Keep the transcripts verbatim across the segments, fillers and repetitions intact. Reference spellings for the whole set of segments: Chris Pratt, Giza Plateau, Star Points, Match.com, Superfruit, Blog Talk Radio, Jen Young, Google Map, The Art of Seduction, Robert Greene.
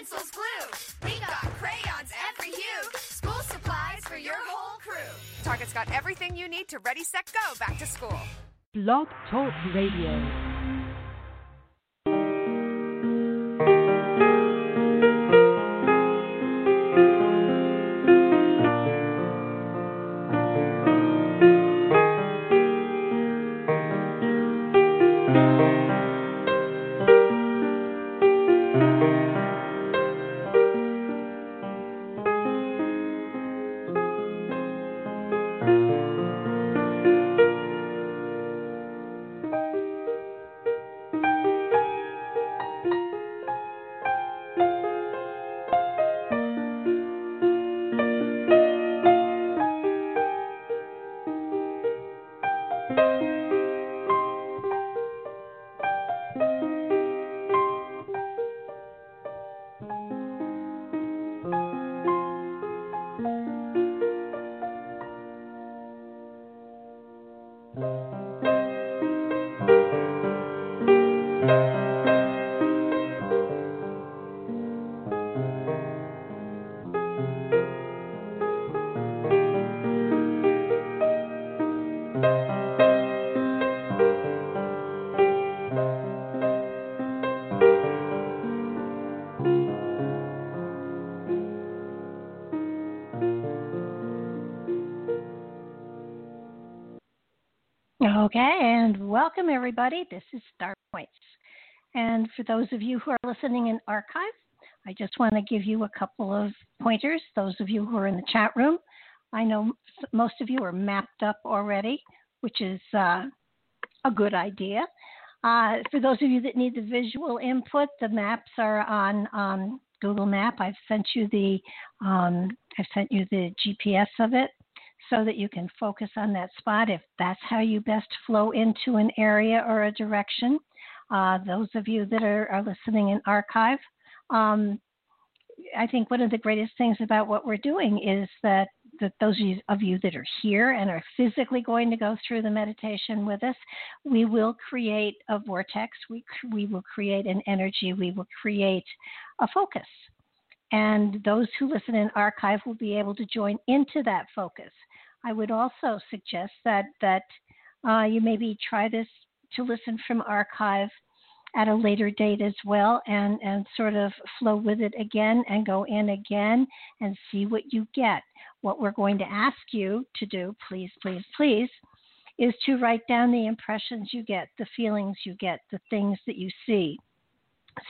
pencils, glue. We got crayons every hue. School supplies for your whole crew. Target's got everything you need to ready, set, go back to school. Blog Talk Radio. Okay, and welcome everybody. This is Star Points. And for those of you who are listening in archive, I just want to give you a couple of pointers. Those of you who are in the chat room, I know most of you are mapped up already, which is uh, a good idea. Uh, for those of you that need the visual input, the maps are on um, Google Map. I've sent you the um, I've sent you the G P S of it, so that you can focus on that spot if that's how you best flow into an area or a direction. Uh, those of you that are, are listening in archive, um, I think one of the greatest things about what we're doing is that, that those of you that are here and are physically going to go through the meditation with us, we will create a vortex, we, we will create an energy, we will create a focus. And those who listen in archive will be able to join into that focus. I would also suggest that that uh, you maybe try this to listen from archive at a later date as well, and, and sort of flow with it again and go in again and see what you get. What we're going to ask you to do, please, please, please, is to write down the impressions you get, the feelings you get, the things that you see,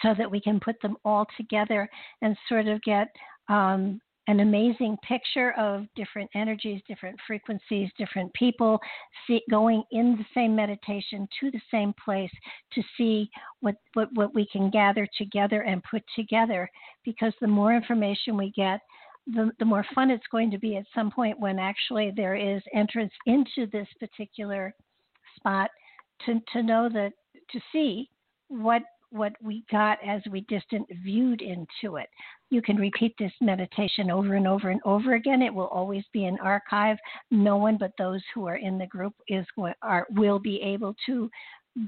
so that we can put them all together and sort of get um, an amazing picture of different energies, different frequencies, different people see, going in the same meditation to the same place to see what, what, what we can gather together and put together. Because the more information we get, the, the more fun it's going to be at some point when actually there is entrance into this particular spot to, to know that, to see what what we got as we distant viewed into it. You can repeat this meditation over and over and over again. It will always be an archive. No one but those who are in the group is are will be able to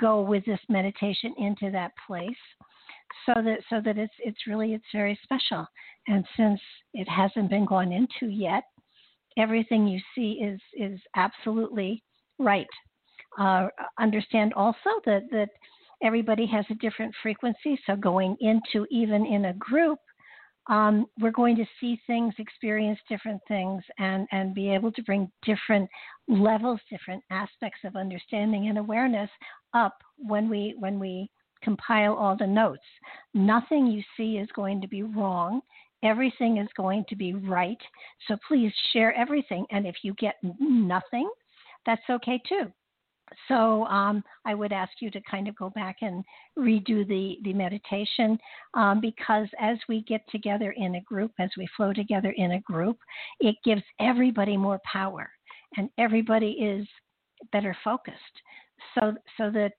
go with this meditation into that place, so that so that it's it's really it's very special. And since it hasn't been gone into yet, everything you see is is absolutely right. Uh, understand also that that. Everybody has a different frequency, so going into, even in a group, um, we're going to see things, experience different things, and, and be able to bring different levels, different aspects of understanding and awareness up when we when we compile all the notes. Nothing you see is going to be wrong. Everything is going to be right. So please share everything, and if you get nothing, that's okay too. So um, I would ask you to kind of go back and redo the, the meditation um, because as we get together in a group, as we flow together in a group, it gives everybody more power and everybody is better focused. So so that,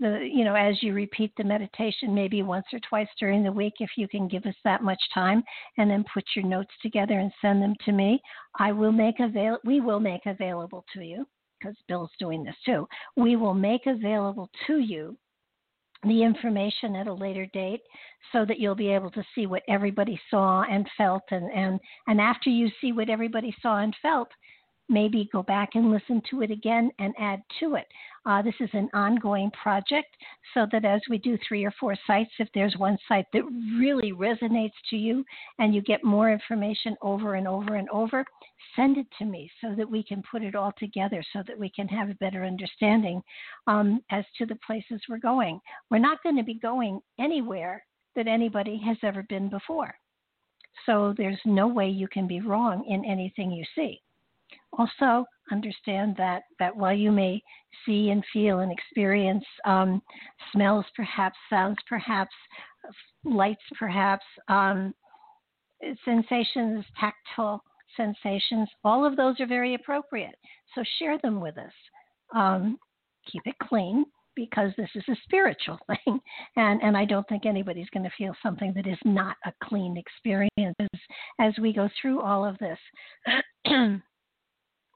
the you know, as you repeat the meditation maybe once or twice during the week, if you can give us that much time and then put your notes together and send them to me, I will make avail- we will make available to you, because Bill's doing this too, we will make available to you the information at a later date so that you'll be able to see what everybody saw and felt. And, and, and after you see what everybody saw and felt, maybe go back and listen to it again and add to it. Uh, this is an ongoing project so that as we do three or four sites, if there's one site that really resonates to you and you get more information over and over and over, send it to me so that we can put it all together so that we can have a better understanding um, as to the places we're going. We're not going to be going anywhere that anybody has ever been before. So there's no way you can be wrong in anything you see. Also, understand that, that while you may see and feel and experience um, smells, perhaps, sounds, perhaps, lights, perhaps, um, sensations, tactile sensations, all of those are very appropriate. So share them with us. Um, keep it clean, because this is a spiritual thing. And, and I don't think anybody's going to feel something that is not a clean experience as, as we go through all of this.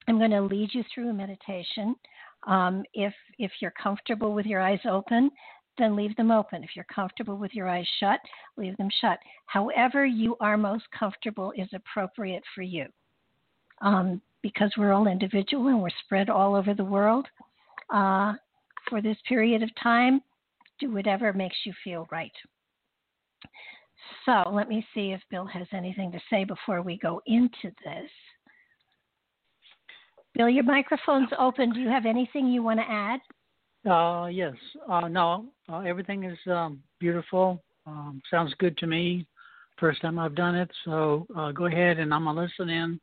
I'm going to lead you through a meditation. Um, if if you're comfortable with your eyes open, then leave them open. If you're comfortable with your eyes shut, leave them shut. However you are most comfortable is appropriate for you. Um, because we're all individual and we're spread all over the world uh, for this period of time, do whatever makes you feel right. So let me see if Bill has anything to say before we go into this. Bill, your microphone's open. Do you have anything you want to add? Uh, yes. Uh, no, uh, everything is um, beautiful. Um, sounds good to me. First time I've done it. So uh, go ahead and I'm going to listen in.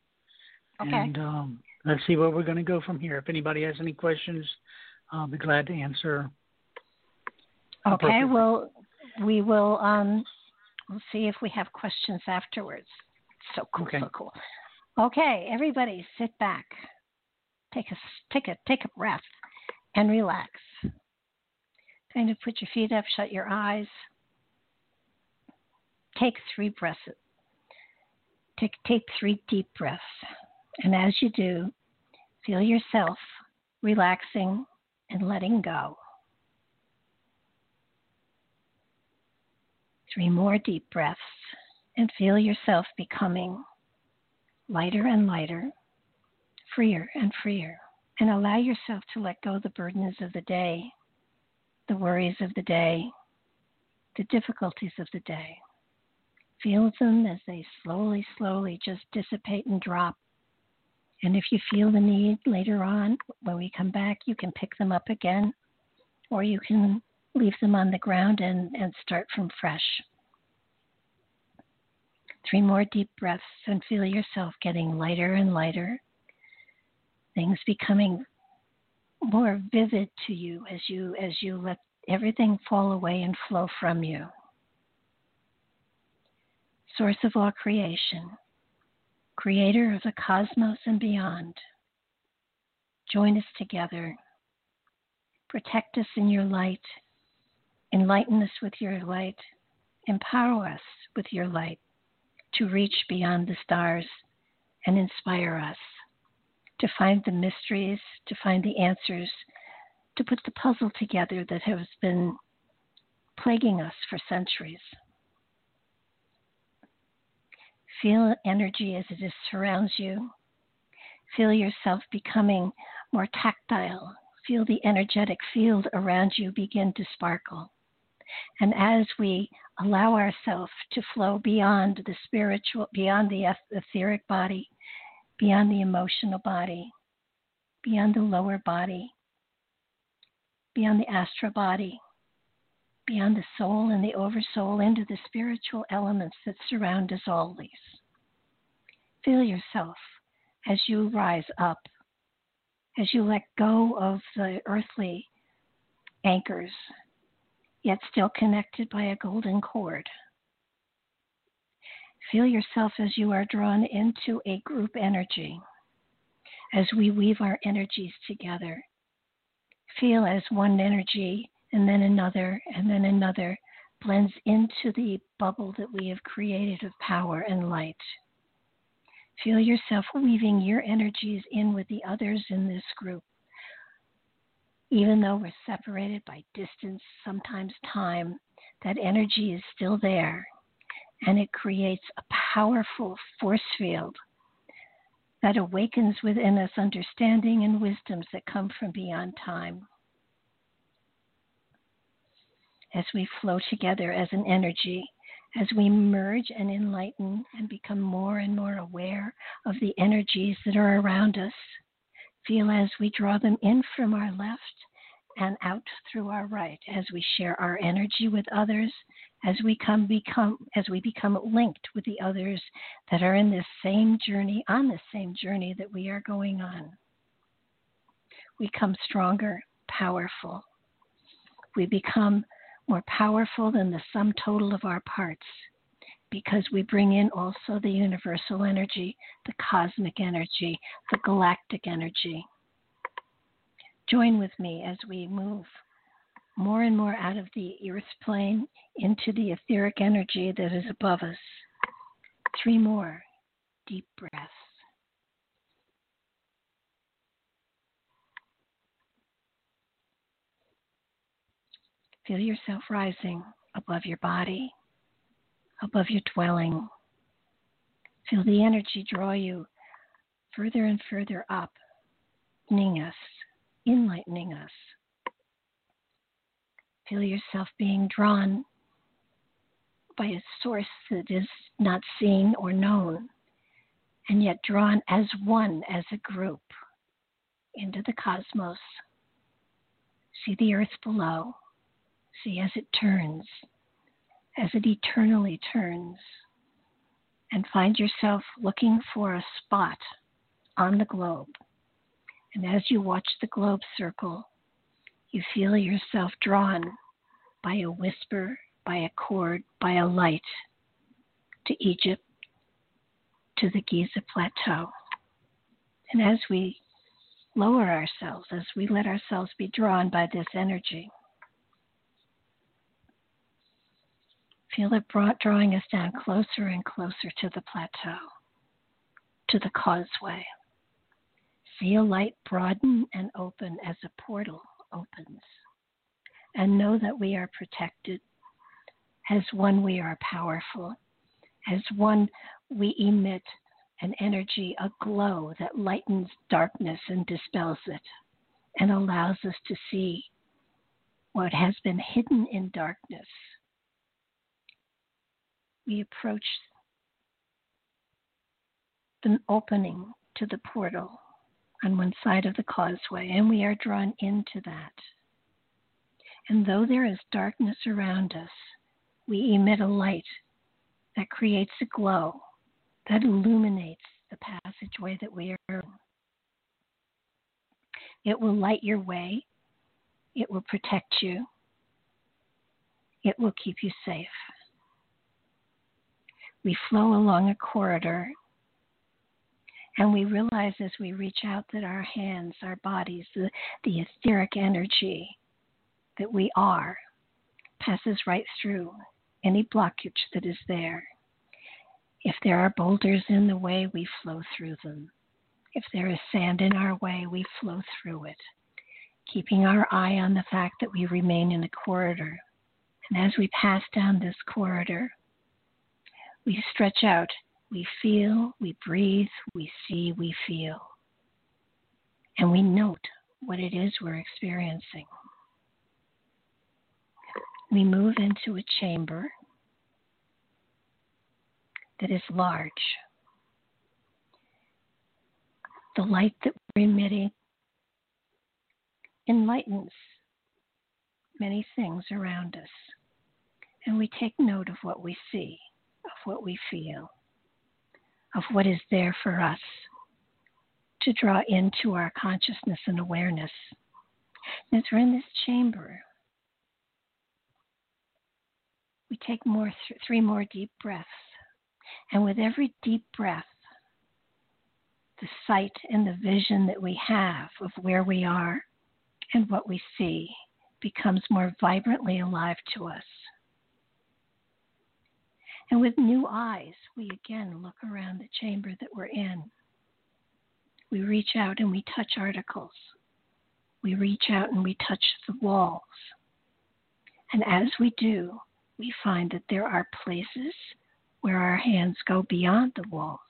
Okay. And um, let's see where we're going to go from here. If anybody has any questions, I'll be glad to answer. Okay. Well, we will um, we'll see if we have questions afterwards. So cool. Okay. So cool. Okay. Everybody sit back. Take a, take a, take a breath and relax. Kind of put your feet up, shut your eyes. Take three breaths. Take, take three deep breaths. And as you do, feel yourself relaxing and letting go. Three more deep breaths and feel yourself becoming lighter and lighter, freer and freer, and allow yourself to let go of the burdens of the day, the worries of the day, the difficulties of the day. Feel them as they slowly, slowly just dissipate and drop. And if you feel the need later on, when we come back, you can pick them up again, or you can leave them on the ground and, and start from fresh. Three more deep breaths and feel yourself getting lighter and lighter. Things becoming more vivid to you as you as you let everything fall away and flow from you. Source of all creation, creator of the cosmos and beyond. Join us together. Protect us in your light. Enlighten us with your light. Empower us with your light to reach beyond the stars and inspire us to find the mysteries, to find the answers, to put the puzzle together that has been plaguing us for centuries. Feel energy as it surrounds you. Feel yourself becoming more tactile. Feel the energetic field around you begin to sparkle. And as we allow ourselves to flow beyond the spiritual, beyond the etheric body, beyond the emotional body, beyond the lower body, beyond the astral body, beyond the soul and the oversoul, into the spiritual elements that surround us always. Feel yourself as you rise up, as you let go of the earthly anchors, yet still connected by a golden cord. Feel yourself as you are drawn into a group energy. As we weave our energies together, feel as one energy and then another and then another blends into the bubble that we have created of power and light. Feel yourself weaving your energies in with the others in this group. even though we're separated by distance, sometimes time, that energy is still there, and it creates a powerful force field that awakens within us understanding and wisdoms that come from beyond time. As we flow together as an energy, as we merge and enlighten and become more and more aware of the energies that are around us, feel as we draw them in from our left and out through our right, as we share our energy with others, as we come become as we become linked with the others that are in this same journey, on this same journey that we are going on. We become stronger, powerful. We become more powerful than the sum total of our parts, because we bring in also the universal energy, the cosmic energy, the galactic energy. Join with me as we move more and more out of the earth plane into the etheric energy that is above us. Three more deep breaths. Feel yourself rising above your body, above your dwelling. Feel the energy draw you further and further up, enlightening us, enlightening us. Feel yourself being drawn by a source that is not seen or known, and yet drawn as one, as a group, into the cosmos. See the earth below. See as it turns, as it eternally turns, and find yourself looking for a spot on the globe. And as you watch the globe circle, you feel yourself drawn by a whisper, by a cord, by a light to Egypt, to the Giza Plateau. And as we lower ourselves, as we let ourselves be drawn by this energy, feel it brought, drawing us down closer and closer to the plateau, to the causeway. See a light broaden and open as a portal opens. And know that we are protected. As one, we are powerful. As one, we emit an energy, a glow that lightens darkness and dispels it, and allows us to see what has been hidden in darkness. We approach the opening to the portal on one side of the causeway, and we are drawn into that. And though there is darkness around us, we emit a light that creates a glow that illuminates the passageway that we are in. It will light your way. It will protect you. It will keep you safe. We flow along a corridor, and we realize as we reach out that our hands, our bodies, the, the etheric energy that we are, passes right through any blockage that is there. If there are boulders in the way, we flow through them. If there is sand in our way, we flow through it, keeping our eye on the fact that we remain in a corridor. And as we pass down this corridor, we stretch out, we feel, we breathe, we see, we feel. And we note what it is we're experiencing. We move into a chamber that is large. The light that we're emitting enlightens many things around us. And we take note of what we see, of what we feel, of what is there for us to draw into our consciousness and awareness. And as we're in this chamber, we take more th- three more deep breaths. And with every deep breath, the sight and the vision that we have of where we are and what we see becomes more vibrantly alive to us. And with new eyes, we again look around the chamber that we're in. We reach out and we touch articles. we reach out and we touch the walls. And as we do, we find that there are places where our hands go beyond the walls,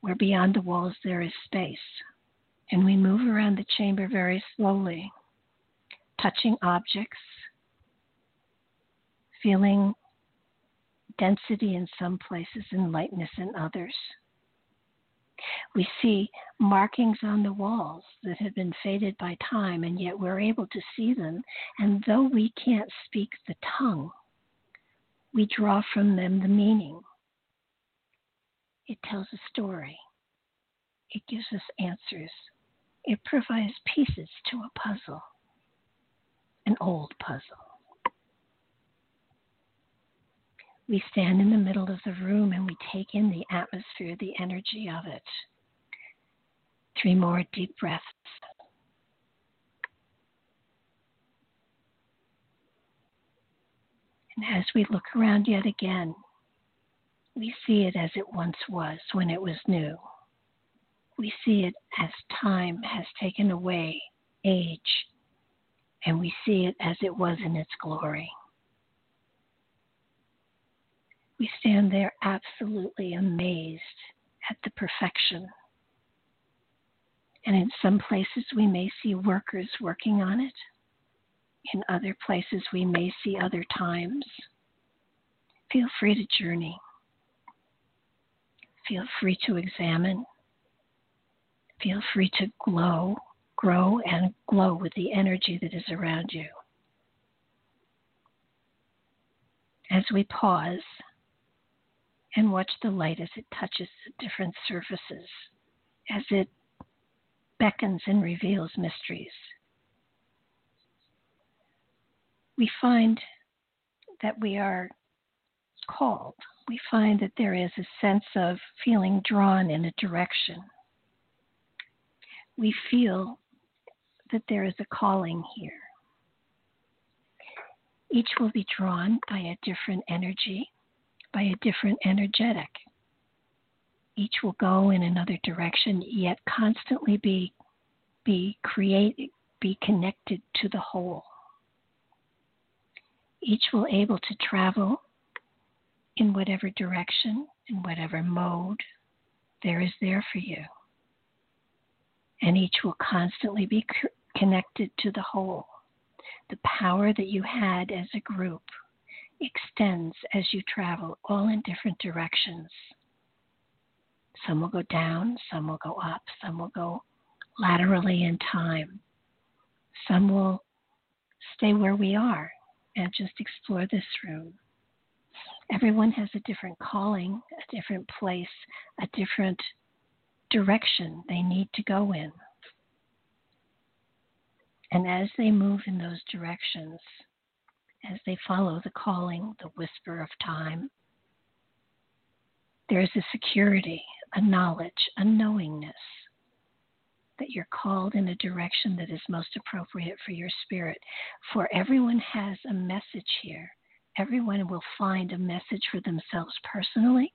where beyond the walls there is space. And we move around the chamber very slowly, touching objects, feeling density in some places and lightness in others. We see markings on the walls that have been faded by time, and yet we're able to see them. And though we can't speak the tongue, we draw from them the meaning. It tells a story. It gives us answers. It provides pieces to a puzzle, an old puzzle. We stand in the middle of the room and we take in the atmosphere, the energy of it. Three more deep breaths. And as we look around yet again, we see it as it once was when it was new. We see it as time has taken away age, and we see it as it was in its glory. We stand there absolutely amazed at the perfection. And in some places we may see workers working on it. In other places we may see other times. Feel free to journey. Feel free to examine. Feel free to glow, grow, and glow with the energy that is around you. As we pause, and watch the light as it touches the different surfaces, as it beckons and reveals mysteries. We find that we are called. We find that there is a sense of feeling drawn in a direction. We feel that there is a calling here. Each will be drawn by a different energy, by a different energetic. Each will go in another direction, yet constantly be be created, be connected to the whole. Each will able to travel in whatever direction, in whatever mode there is there for you. And each will constantly be co- connected to the whole. The power that you had as a group extends as you travel, all in different directions. Some will go down, some will go up, some will go laterally in time. Some will stay where we are and just explore this room. Everyone has a different calling, a different place, a different direction they need to go in. And as they move in those directions, as they follow the calling, the whisper of time, there is a security, a knowledge, a knowingness that you're called in a direction that is most appropriate for your spirit. For everyone has a message here. Everyone will find a message for themselves personally,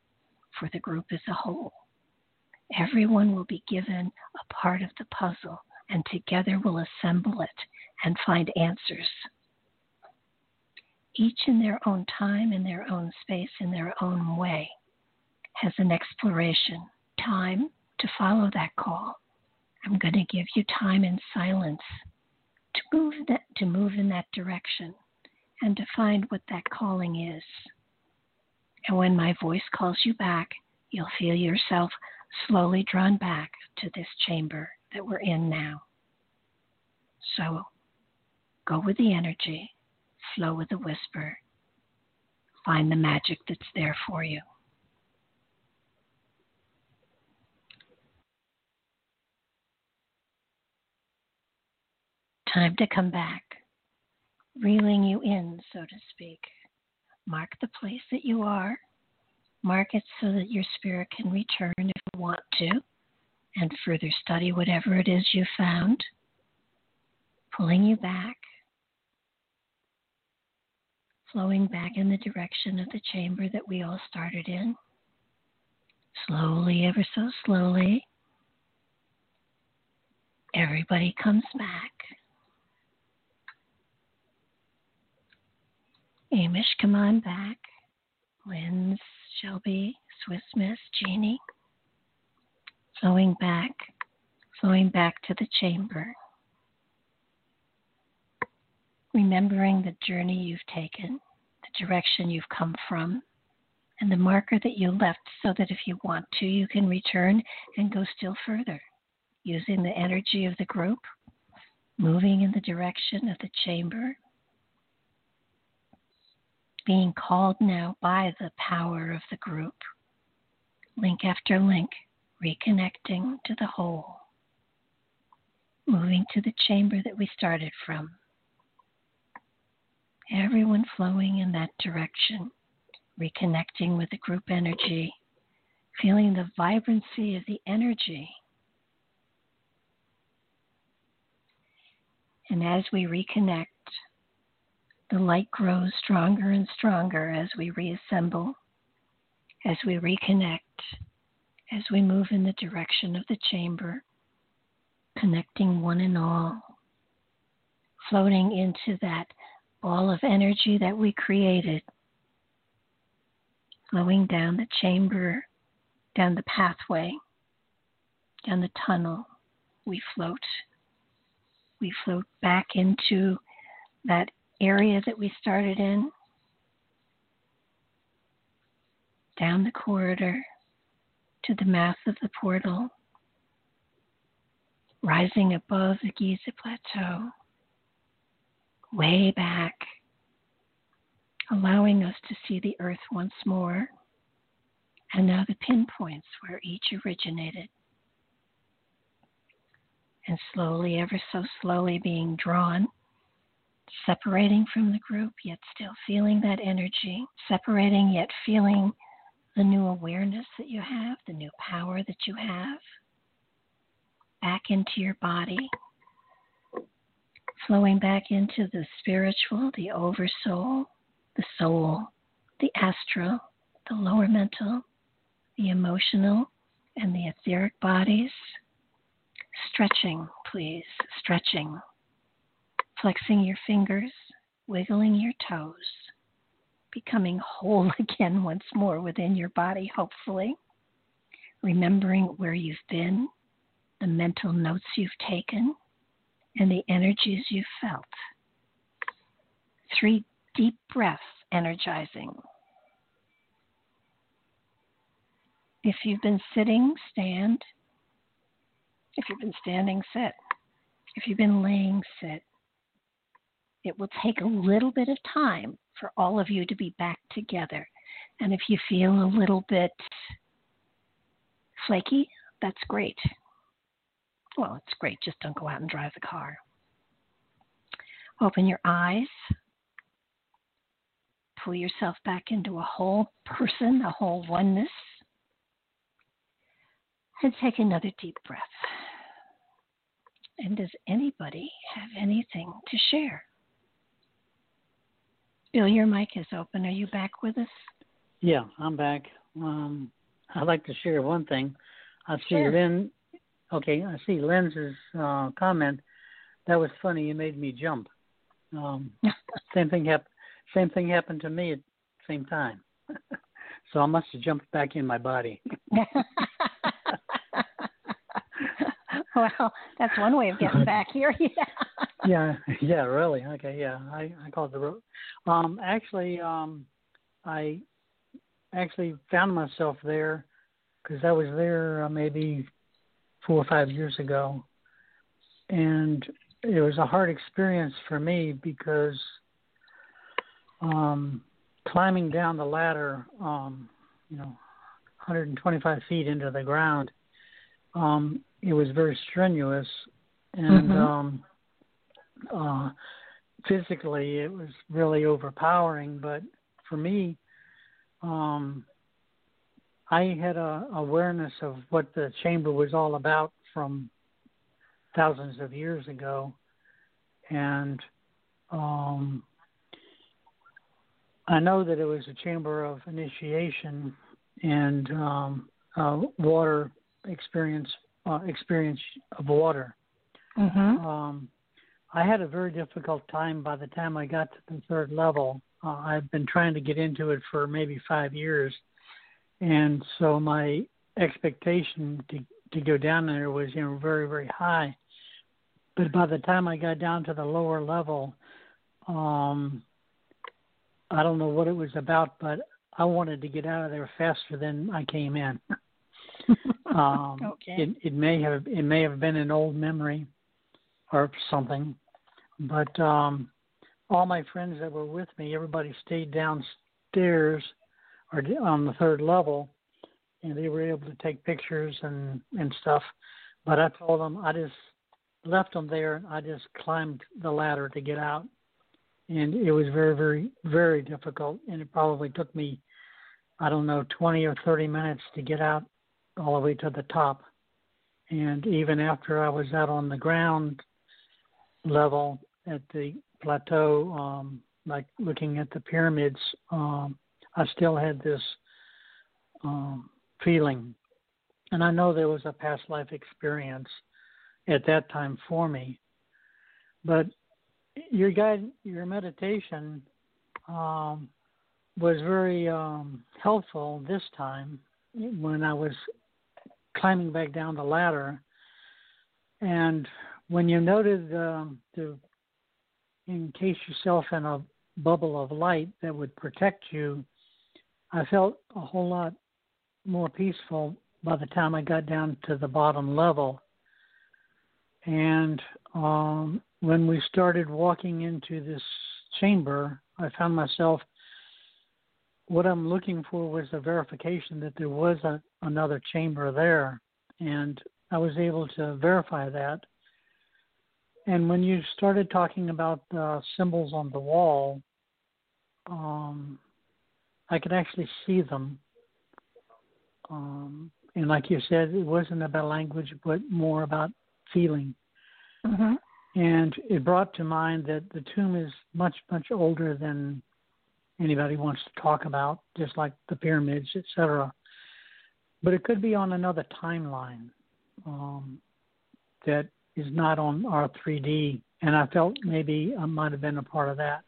for the group as a whole. Everyone will be given a part of the puzzle, and together we'll assemble it and find answers. Each in their own time, in their own space, in their own way, has an exploration, time to follow that call. I'm going to give you time in silence to move that, to move in that direction and to find what that calling is. And when my voice calls you back, you'll feel yourself slowly drawn back to this chamber that we're in now. So go with the energy. Flow with a whisper. Find the magic that's there for you. Time to come back, reeling you in, so to speak. Mark the place that you are. Mark it so that your spirit can return if you want to, and further study whatever it is you found, pulling you back. Flowing back in the direction of the chamber that we all started in. Slowly, ever so slowly, everybody comes back. Amish, come on back. Lynn's, Shelby, Swiss Miss, Jeannie. Flowing back, flowing back to the chamber. Remembering the journey you've taken, the direction you've come from, and the marker that you left so that if you want to, you can return and go still further, using the energy of the group, moving in the direction of the chamber, being called now by the power of the group, link after link, reconnecting to the whole, moving to the chamber that we started from. Everyone flowing in that direction, reconnecting with the group energy, feeling the vibrancy of the energy. And as we reconnect, the light grows stronger and stronger as we reassemble, as we reconnect, as we move in the direction of the chamber, connecting one and all, floating into that ball of energy that we created, flowing down the chamber, down the pathway, down the tunnel. We float. We float back into that area that we started in, down the corridor to the mouth of the portal, rising above the Giza Plateau, way back, allowing us to see the earth once more, and now the pinpoints where each originated. And slowly, ever so slowly being drawn, separating from the group, yet still feeling that energy, separating yet feeling the new awareness that you have, the new power that you have, back into your body, flowing back into the spiritual, the oversoul, the soul, the astral, the lower mental, the emotional, and the etheric bodies. Stretching, please, stretching. Flexing your fingers, wiggling your toes, becoming whole again once more within your body, hopefully. Remembering where you've been, the mental notes you've taken, and the energies you felt. Three deep breaths, energizing. If you've been sitting, stand. If you've been standing, sit. If you've been laying, sit. It will take a little bit of time for all of you to be back together. And if you feel a little bit flaky, that's great. Well, it's great. Just don't go out and drive the car. Open your eyes. Pull yourself back into a whole person, a whole oneness. And take another deep breath. And does anybody have anything to share? Bill, your mic is open. Are you back with us? Yeah, I'm back. Um, I'd like to share one thing. I see sure. Lynn. Okay, I see Lynn's uh, comment. That was funny. You made me jump. Um, same thing happened. Same thing happened to me at the same time. So I must have jumped back in my body. Well, that's one way of getting back here. Yeah. yeah, yeah, really. Okay, yeah. I, I called the road. Um, actually, um, I actually found myself there because I was there uh, maybe four or five years ago. And it was a hard experience for me because um, climbing down the ladder, um, you know, one hundred twenty-five feet into the ground, um, it was very strenuous, and mm-hmm. um, uh, physically it was really overpowering. But for me, um, I had a awareness of what the chamber was all about from thousands of years ago, and um, I know that it was a chamber of initiation and um, uh, water experience. Uh, experience of water, Mm-hmm. Um, I had a very difficult time by the time I got to the third level. Uh, I've been trying to get into it for maybe five years. And so my expectation to, to go down there was, you know, very, very high. But by the time I got down to the lower level, um, I don't know what it was about, but I wanted to get out of there faster than I came in. um, okay. It, it may have it may have been an old memory or something, but um, all my friends that were with me, everybody stayed downstairs or on the third level, and they were able to take pictures and, and stuff. But I told them I just left them there, and I just climbed the ladder to get out. And it was very, very, very difficult, and it probably took me, I don't know, twenty or thirty minutes to get out all the way to the top. And even after I was out on the ground level at the plateau, um, like looking at the pyramids, um, I still had this um, feeling. And I know there was a past life experience at that time for me, but your guide, your meditation um, was very um, helpful this time when I was climbing back down the ladder. And when you noted um, to encase yourself in a bubble of light that would protect you, I felt a whole lot more peaceful by the time I got down to the bottom level. And um, when we started walking into this chamber, I found myself, what I'm looking for was a verification that there was a, another chamber there. And I was able to verify that. And when you started talking about the symbols on the wall, um, I could actually see them. Um, and like you said, it wasn't about language, but more about feeling. Mm-hmm. And it brought to mind that the tomb is much, much older than anybody wants to talk about, just like the pyramids, et cetera. But it could be on another timeline um, that is not on our three D. And I felt maybe I might have been a part of that.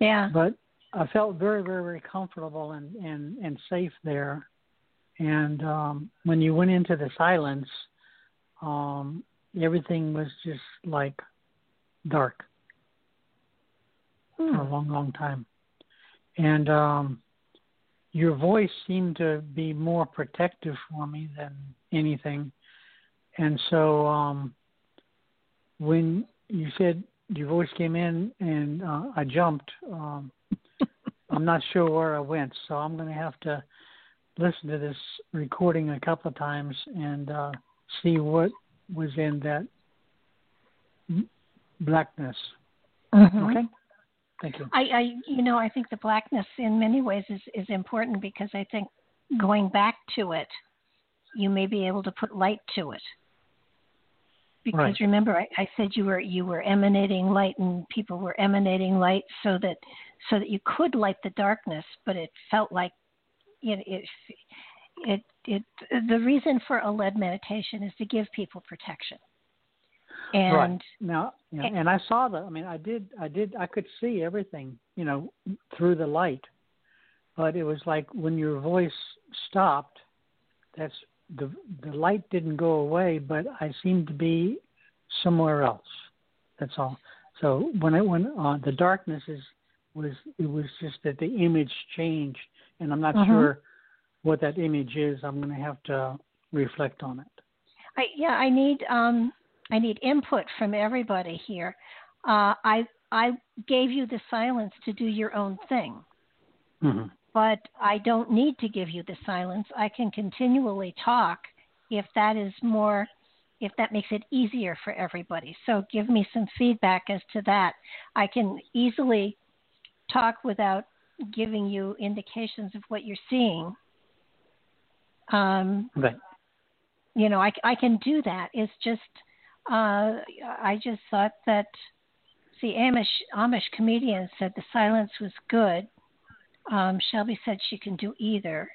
Yeah. But I felt very, very, very comfortable and, and, and safe there. And um, when you went into the silence, Um, everything was just like dark hmm. for a long, long time. And um, your voice seemed to be more protective for me than anything. And so um, when you said your voice came in and uh, I jumped, um, I'm not sure where I went. So I'm going to have to listen to this recording a couple of times and uh, see what was in that blackness. Mm-hmm. Okay. Thank you. I, I, you know, I think the blackness in many ways is, is important because I think going back to it, you may be able to put light to it. Because right. remember, I, I said you were you were emanating light, and people were emanating light, so that so that you could light the darkness, but it felt like you know, it. It, it, the reason for a lead meditation is to give people protection. And right. now, you know, and, and I saw that. I mean, I did, I did, I could see everything, you know, through the light. But it was like when your voice stopped, that's the the light didn't go away, but I seemed to be somewhere else. That's all. So when I when uh, the darkness is was it was just that the image changed, and I'm not mm-hmm. sure what that image is. I'm going to have to reflect on it. I, yeah, I need um, I need input from everybody here. Uh, I I gave you the silence to do your own thing, mm-hmm. but I don't need to give you the silence. I can continually talk if that is more, if that makes it easier for everybody. So give me some feedback as to that. I can easily talk without giving you indications of what you're seeing. Um, right. You know, I, I can do that. It's just, uh, I just thought that, see, Amish Amish comedian said the silence was good. Um, Shelby said she can do either.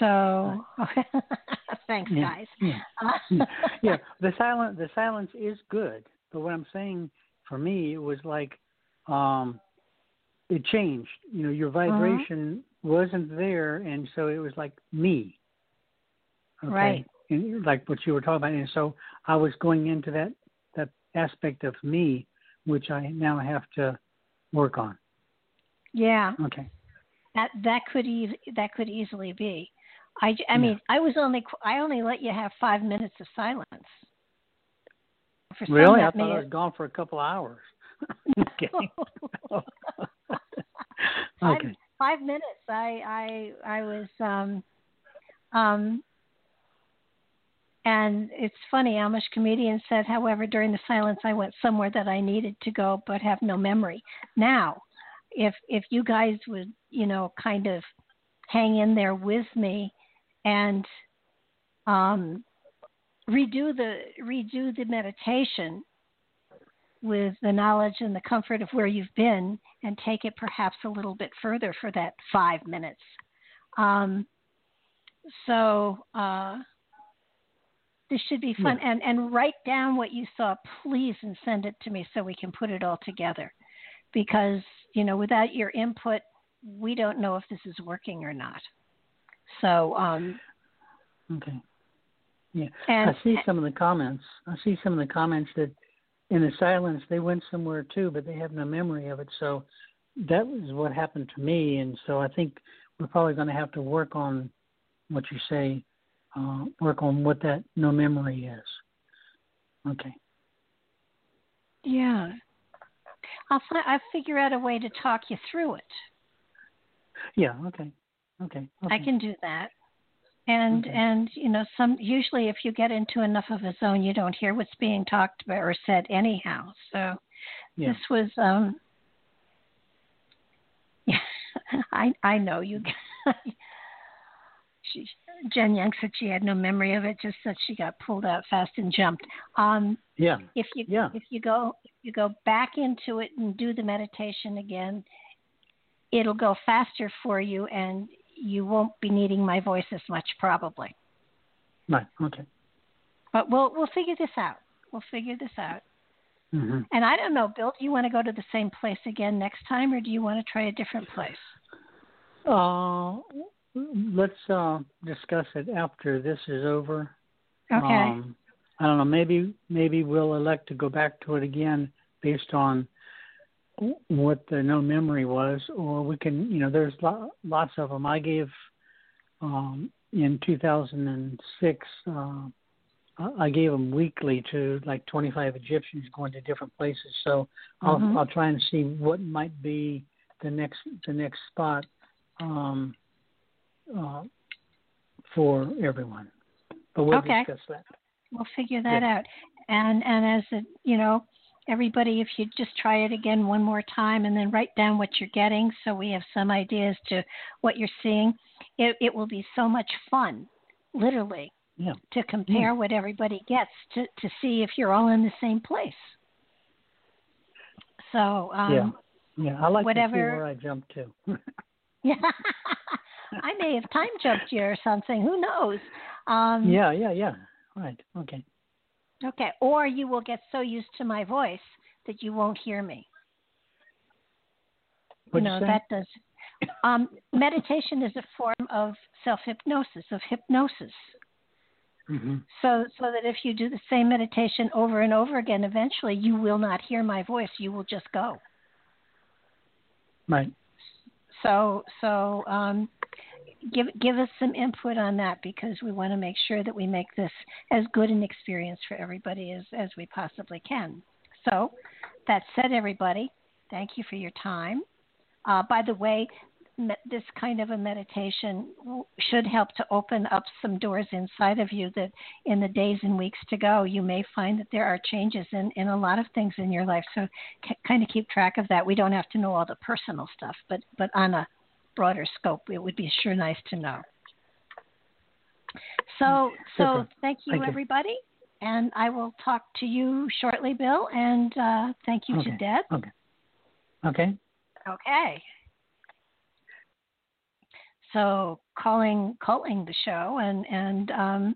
So, oh. Thanks, yeah, guys. Yeah. Uh, yeah, the silent the silence is good, but what I'm saying for me, it was like um, it changed. You know, your vibration uh-huh. wasn't there, and so it was like me. Okay? Right. And like what you were talking about, and so I was going into that that aspect of me, which I now have to work on. Yeah. Okay. That that could e- that could easily be. I, I yeah. mean, I was only I only let you have five minutes of silence. For some really? I thought I was gone for a couple of hours. Okay. five, okay. Five minutes. I I I was um um. And it's funny, Amish comedian said, however, during the silence, I went somewhere that I needed to go, but have no memory. Now, if if you guys would, you know, kind of hang in there with me and um, redo the redo the meditation with the knowledge and the comfort of where you've been, and take it perhaps a little bit further for that five minutes. Um, so. Uh, This should be fun. Yeah. And, and write down what you saw, please, and send it to me so we can put it all together. Because, you know, without your input, we don't know if this is working or not. So, um, okay. Yeah. And, I see some of the comments. I see some of the comments that in the silence, they went somewhere too, but they have no memory of it. So that was what happened to me. And so I think we're probably going to have to work on what you say. Uh, work on what that no memory is. Okay. Yeah. I'll, fi- I'll figure out a way to talk you through it. Yeah, okay. Okay. okay. I can do that. And, okay. and you know, some usually if you get into enough of a zone, you don't hear what's being talked about or said anyhow. So yeah. this was, um, yeah, I, I know you guys. She, Jen Young said she had no memory of it, just that she got pulled out fast and jumped. Um, yeah. If you yeah. if you go if you go back into it and do the meditation again, it'll go faster for you, and you won't be needing my voice as much probably. Right. Okay. But we'll we'll figure this out. We'll figure this out. Mm-hmm. And I don't know, Bill. Do you want to go to the same place again next time, or do you want to try a different place? Oh. Uh... Let's uh, discuss it after this is over. Okay. Um, I don't know. Maybe maybe we'll elect to go back to it again based on what the no memory was, or we can. You know, there's lo- lots of them. I gave um, in two thousand six. Uh, I gave them weekly to like twenty-five Egyptians going to different places. So I'll mm-hmm. I'll try and see what might be the next the next spot. Um, Uh, for everyone, but we'll okay. discuss that. We'll figure that yeah. out. And and as a, you know, everybody, if you just try it again one more time, and then write down what you're getting, so we have some ideas to what you're seeing. It it will be so much fun, literally, yeah. to compare yeah. what everybody gets to to see if you're all in the same place. So um, yeah, yeah, I like whatever, to see where I jump to. Yeah. I may have time jumped you or something. Who knows? Um, yeah, yeah, yeah. Right. Okay. Okay. Or you will get so used to my voice that you won't hear me. What'd you know, you that does. Um, meditation is a form of self-hypnosis, of hypnosis. Mm-hmm. So, so that if you do the same meditation over and over again, eventually you will not hear my voice. You will just go. Right. So, so um, give give us some input on that, because we want to make sure that we make this as good an experience for everybody as, as we possibly can. So, that said, everybody, thank you for your time. Uh, by the way, me- this kind of a meditation w- should help to open up some doors inside of you that in the days and weeks to go, you may find that there are changes in, in a lot of things in your life. So c- kind of keep track of that. We don't have to know all the personal stuff, but, but on a broader scope, it would be sure nice to know. So, so thank you, thank everybody. You. And I will talk to you shortly, Bill. And uh, thank you okay. to Deb. Okay. Okay. Okay. So calling calling the show and and um,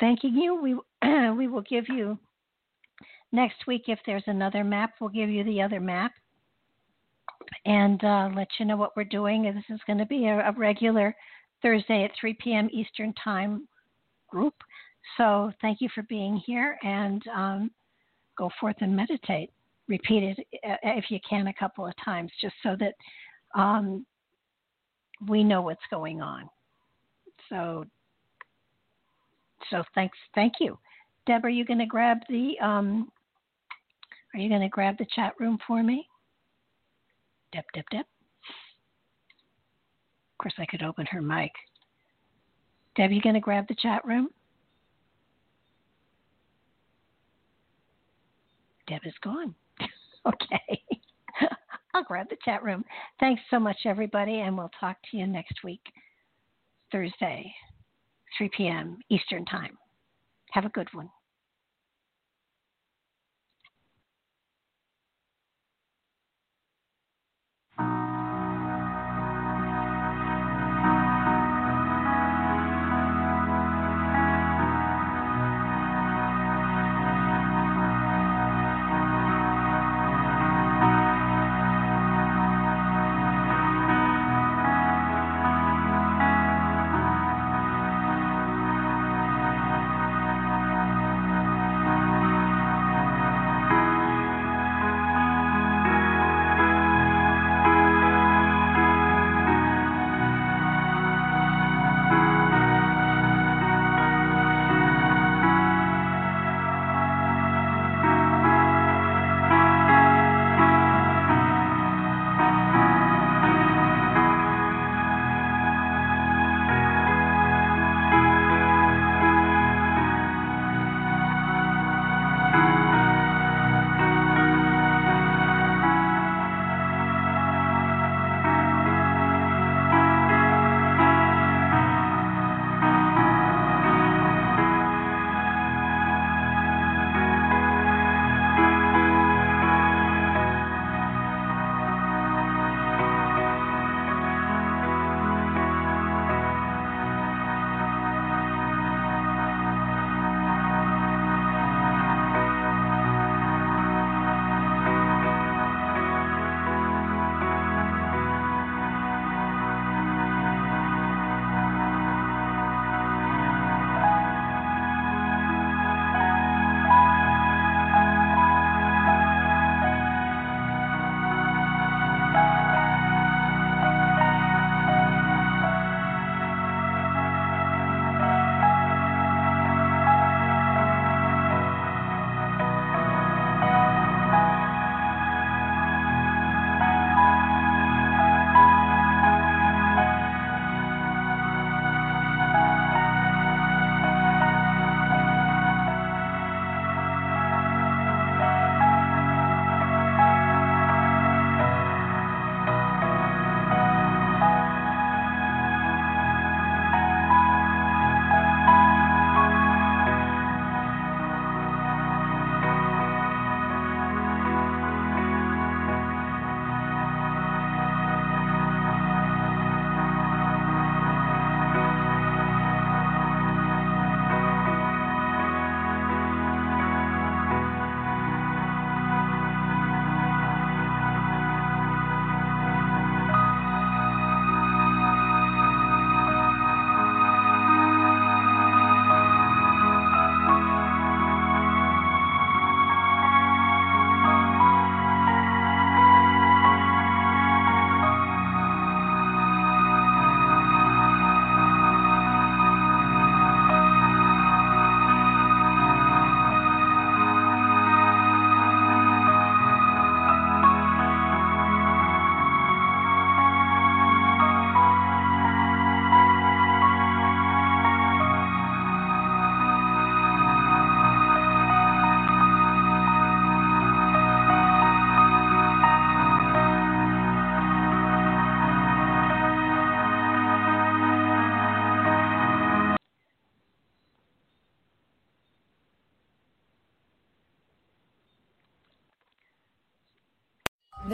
thanking you. We we will give you next week, if there's another map, we'll give you the other map and uh, let you know what we're doing. This is going to be a, a regular Thursday at three p.m. Eastern Time group. So thank you for being here, and um, go forth and meditate. Repeat it if you can a couple of times, just so that um, we know what's going on. So, so thanks, thank you, Deb. Are you going to grab the? Um, are you going to grab the chat room for me? Deb, Deb, Deb. Of course, I could open her mic. Deb, you going to grab the chat room? Deb is gone. Okay. I'll grab the chat room. Thanks so much, everybody, and we'll talk to you next week, Thursday, three p.m. Eastern Time. Have a good one.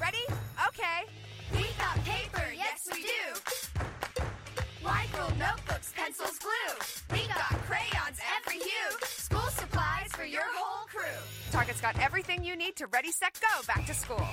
Ready? Okay. We got paper. Yes, we do. Wide-ruled notebooks, pencils, glue. We got crayons every hue. School supplies for your whole crew. Target's got everything you need to ready, set, go back to school.